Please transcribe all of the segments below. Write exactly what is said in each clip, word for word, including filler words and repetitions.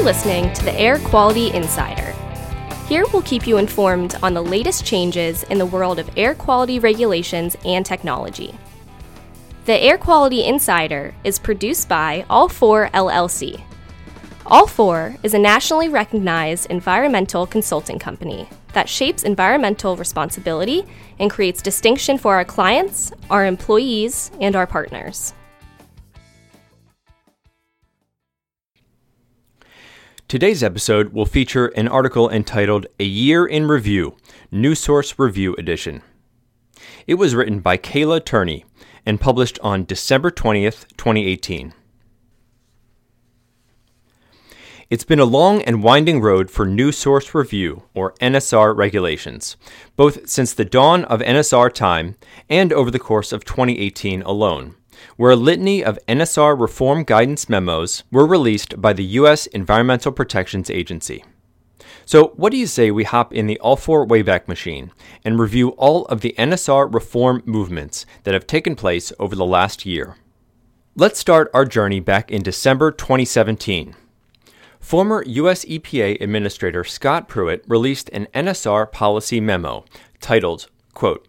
You're listening to the Air Quality Insider. Here we'll keep you informed on the latest changes in the world of air quality regulations and technology. The Air Quality Insider is produced by All four L L C. All four is a nationally recognized environmental consulting company that shapes environmental responsibility and creates distinction for our clients, our employees, and our partners. Today's episode will feature an article entitled A Year in Review, New Source Review Edition. It was written by Kayla Turney and published on December twentieth, twenty eighteen. It's been a long and winding road for New Source Review, or N S R, regulations, both since the dawn of N S R time and over the course of twenty eighteen alone, where a litany of N S R reform guidance memos were released by the U S Environmental Protection Agency. So what do you say we hop in the All four Wayback Machine and review all of the N S R reform movements that have taken place over the last year? Let's start our journey back in December twenty seventeen. Former U S E P A Administrator Scott Pruitt released an N S R policy memo titled, quote,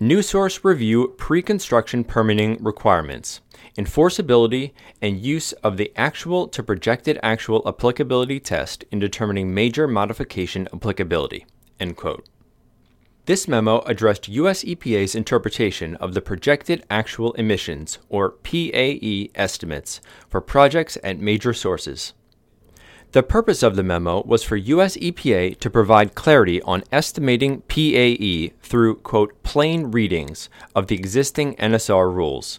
New Source Review Pre-Construction Permitting Requirements, Enforceability, and Use of the Actual to Projected Actual Applicability Test in Determining Major Modification Applicability, end quote. This memo addressed U S E P A's interpretation of the Projected Actual Emissions, or P A E, estimates for projects at major sources. The purpose of the memo was for U S E P A to provide clarity on estimating P A E through, quote, plain readings of the existing N S R rules.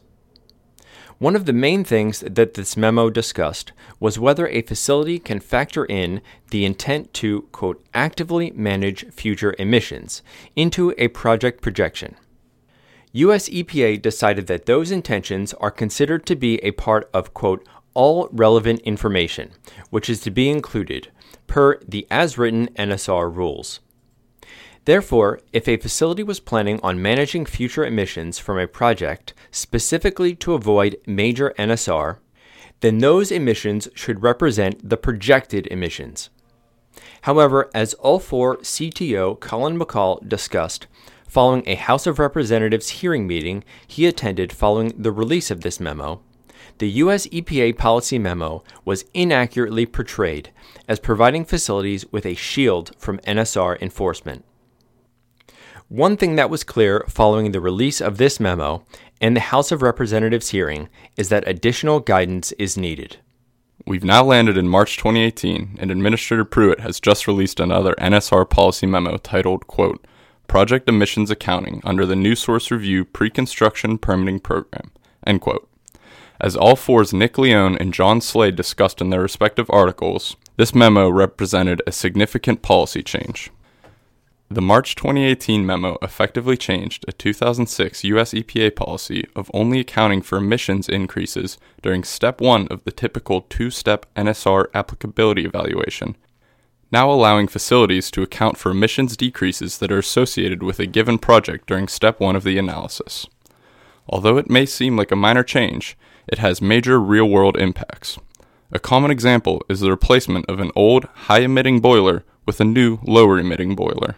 One of the main things that this memo discussed was whether a facility can factor in the intent to, quote, actively manage future emissions into a project projection. U S E P A decided that those intentions are considered to be a part of, quote, all relevant information, which is to be included, per the as-written N S R rules. Therefore, if a facility was planning on managing future emissions from a project specifically to avoid major N S R, then those emissions should represent the projected emissions. However, as All four C T O Colin McCall discussed, following a House of Representatives hearing meeting he attended following the release of this memo, the U S E P A policy memo was inaccurately portrayed as providing facilities with a shield from N S R enforcement. One thing that was clear following the release of this memo and the House of Representatives hearing is that additional guidance is needed. We've now landed in March twenty eighteen, and Administrator Pruitt has just released another N S R policy memo titled, quote, Project Emissions Accounting under the New Source Review Pre-Construction Permitting Program, end quote. As All four's Nick Leone and John Slade discussed in their respective articles, this memo represented a significant policy change. The March twenty eighteen memo effectively changed a two thousand six U S E P A policy of only accounting for emissions increases during Step one of the typical two-step N S R applicability evaluation, now allowing facilities to account for emissions decreases that are associated with a given project during Step one of the analysis. Although it may seem like a minor change, it has major real-world impacts. A common example is the replacement of an old, high-emitting boiler with a new, lower-emitting boiler.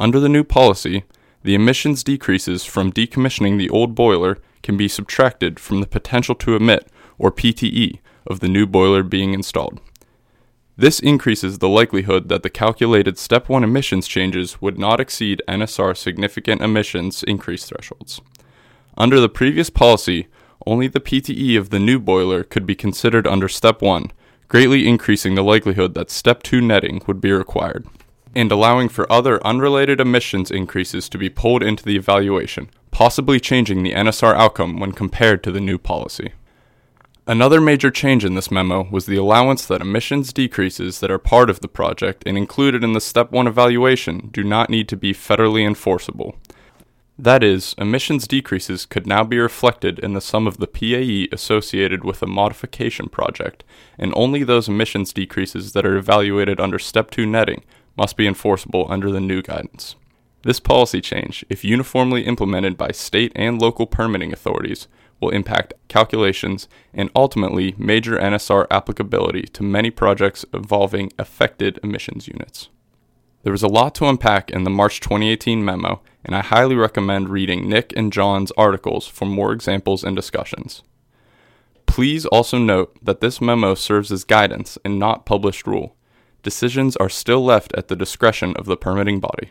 Under the new policy, the emissions decreases from decommissioning the old boiler can be subtracted from the potential to emit, or P T E, of the new boiler being installed. This increases the likelihood that the calculated Step one emissions changes would not exceed N S R significant emissions increase thresholds. Under the previous policy, only the P T E of the new boiler could be considered under Step one, greatly increasing the likelihood that Step two netting would be required, and allowing for other unrelated emissions increases to be pulled into the evaluation, possibly changing the N S R outcome when compared to the new policy. Another major change in this memo was the allowance that emissions decreases that are part of the project and included in the Step one evaluation do not need to be federally enforceable. That is, emissions decreases could now be reflected in the sum of the P A E associated with a modification project, and only those emissions decreases that are evaluated under Step two netting must be enforceable under the new guidance. This policy change, if uniformly implemented by state and local permitting authorities, will impact calculations and ultimately major N S R applicability to many projects involving affected emissions units. There was a lot to unpack in the March twenty eighteen memo, and I highly recommend reading Nick and John's articles for more examples and discussions. Please also note that this memo serves as guidance and not published rule. Decisions are still left at the discretion of the permitting body.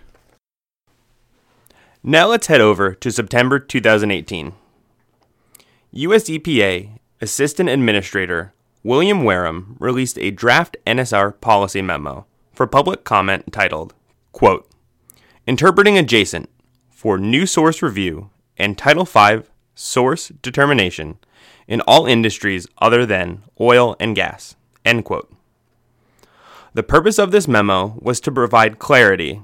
Now let's head over to September twenty eighteen. U S E P A Assistant Administrator William Wareham released a draft N S R policy memo for public comment titled, quote, Interpreting Adjacent for New Source Review and Title five Source Determination in All Industries Other Than Oil and Gas, end quote. The purpose of this memo was to provide clarity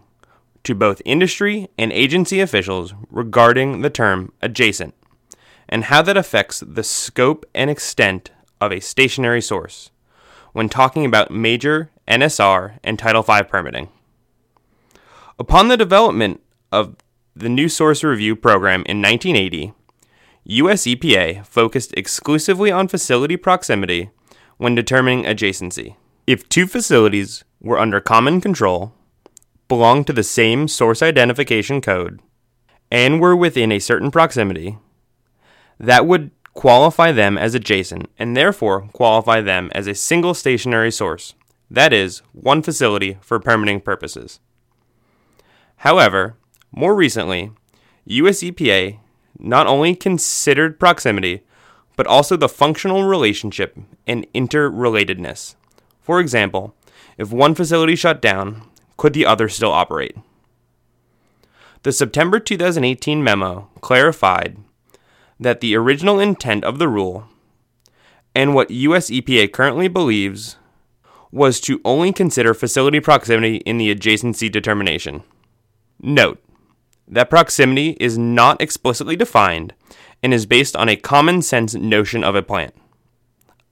to both industry and agency officials regarding the term adjacent and how that affects the scope and extent of a stationary source when talking about major N S R and Title five permitting. Upon the development of the New Source Review program in nineteen eighty, U S E P A focused exclusively on facility proximity when determining adjacency. If two facilities were under common control, belonged to the same source identification code, and were within a certain proximity, that would qualify them as adjacent and therefore qualify them as a single stationary source, that is, one facility for permitting purposes. However, more recently, U S E P A not only considered proximity, but also the functional relationship and interrelatedness. For example, if one facility shut down, could the other still operate? The September twenty eighteen memo clarified that the original intent of the rule and what U S E P A currently believes was to only consider facility proximity in the adjacency determination. Note that proximity is not explicitly defined and is based on a common sense notion of a plant.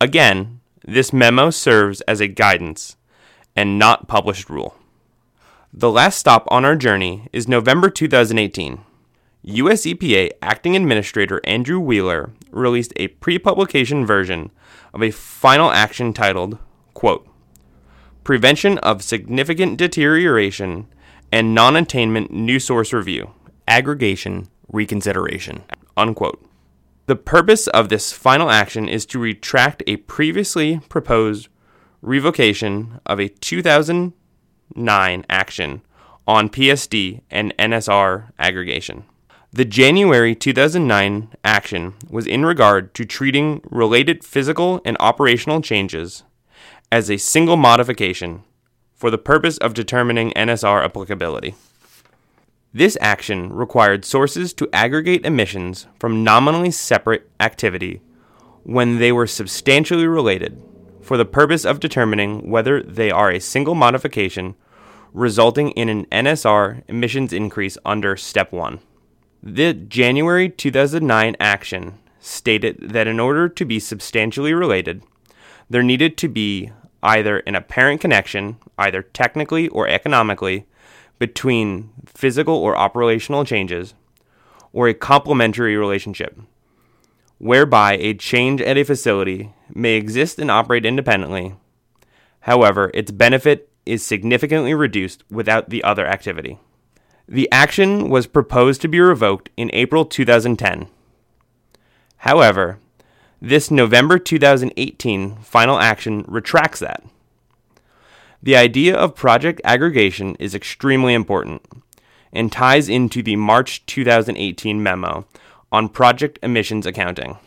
Again, this memo serves as a guidance and not published rule. The last stop on our journey is November twenty eighteen. U S E P A Acting Administrator Andrew Wheeler released a pre-publication version of a final action titled, quote, Prevention of Significant Deterioration and Non-Attainment New Source Review, Aggregation Reconsideration, unquote. The purpose of this final action is to retract a previously proposed revocation of a two thousand nine action on P S D and N S R aggregation. The January two thousand nine action was in regard to treating related physical and operational changes as a single modification for the purpose of determining N S R applicability. This action required sources to aggregate emissions from nominally separate activity when they were substantially related, for the purpose of determining whether they are a single modification resulting in an N S R emissions increase under Step one. The January two thousand nine action stated that in order to be substantially related, there needed to be either an apparent connection, either technically or economically, between physical or operational changes, or a complementary relationship, whereby a change at a facility may exist and operate independently. However, its benefit is significantly reduced without the other activity. The action was proposed to be revoked in April twenty ten. However, this November twenty eighteen final action retracts that. The idea of project aggregation is extremely important and ties into the March twenty eighteen memo on project emissions accounting.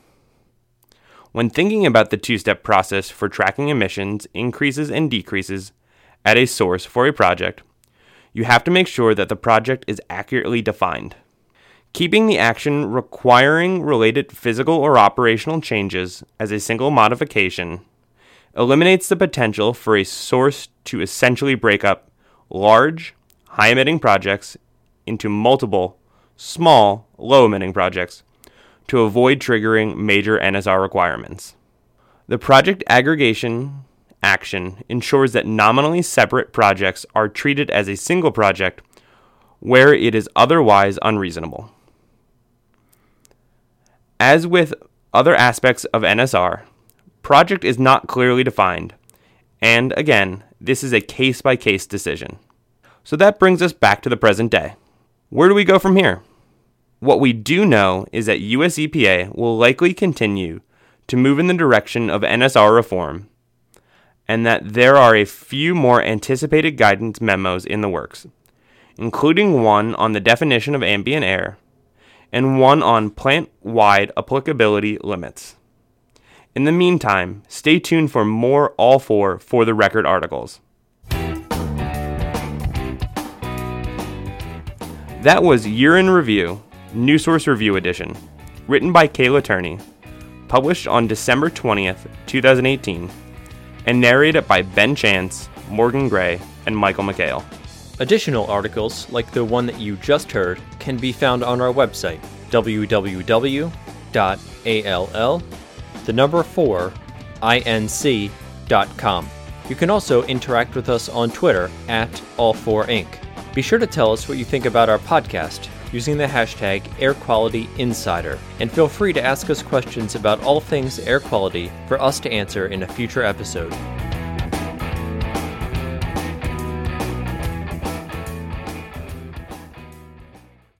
When thinking about the two-step process for tracking emissions increases and decreases at a source for a project, you have to make sure that the project is accurately defined. Keeping the action requiring related physical or operational changes as a single modification eliminates the potential for a source to essentially break up large, high-emitting projects into multiple small, low-emitting projects to avoid triggering major N S R requirements. The project aggregation action ensures that nominally separate projects are treated as a single project where it is otherwise unreasonable. As with Other aspects of N S R. Project is not clearly defined. And again, this is a case-by-case decision. So that brings us back to the present day. Where do we go from here? What we do know is that U S E P A will likely continue to move in the direction of N S R reform, and that there are a few more anticipated guidance memos in the works, including one on the definition of ambient air, and one on plant-wide applicability limits. In the meantime, stay tuned for more All four For the Record articles. That was Year in Review, New Source Review Edition, written by Kayla Turney, published on December twentieth, twenty eighteen, and narrated by Ben Chance, Morgan Gray, and Michael McHale. Additional articles, like the one that you just heard, can be found on our website, w w w dot all four inc dot com. You can also interact with us on Twitter at all four inc. Be sure to tell us what you think about our podcast using the hashtag AirQualityInsider, and feel free to ask us questions about all things air quality for us to answer in a future episode.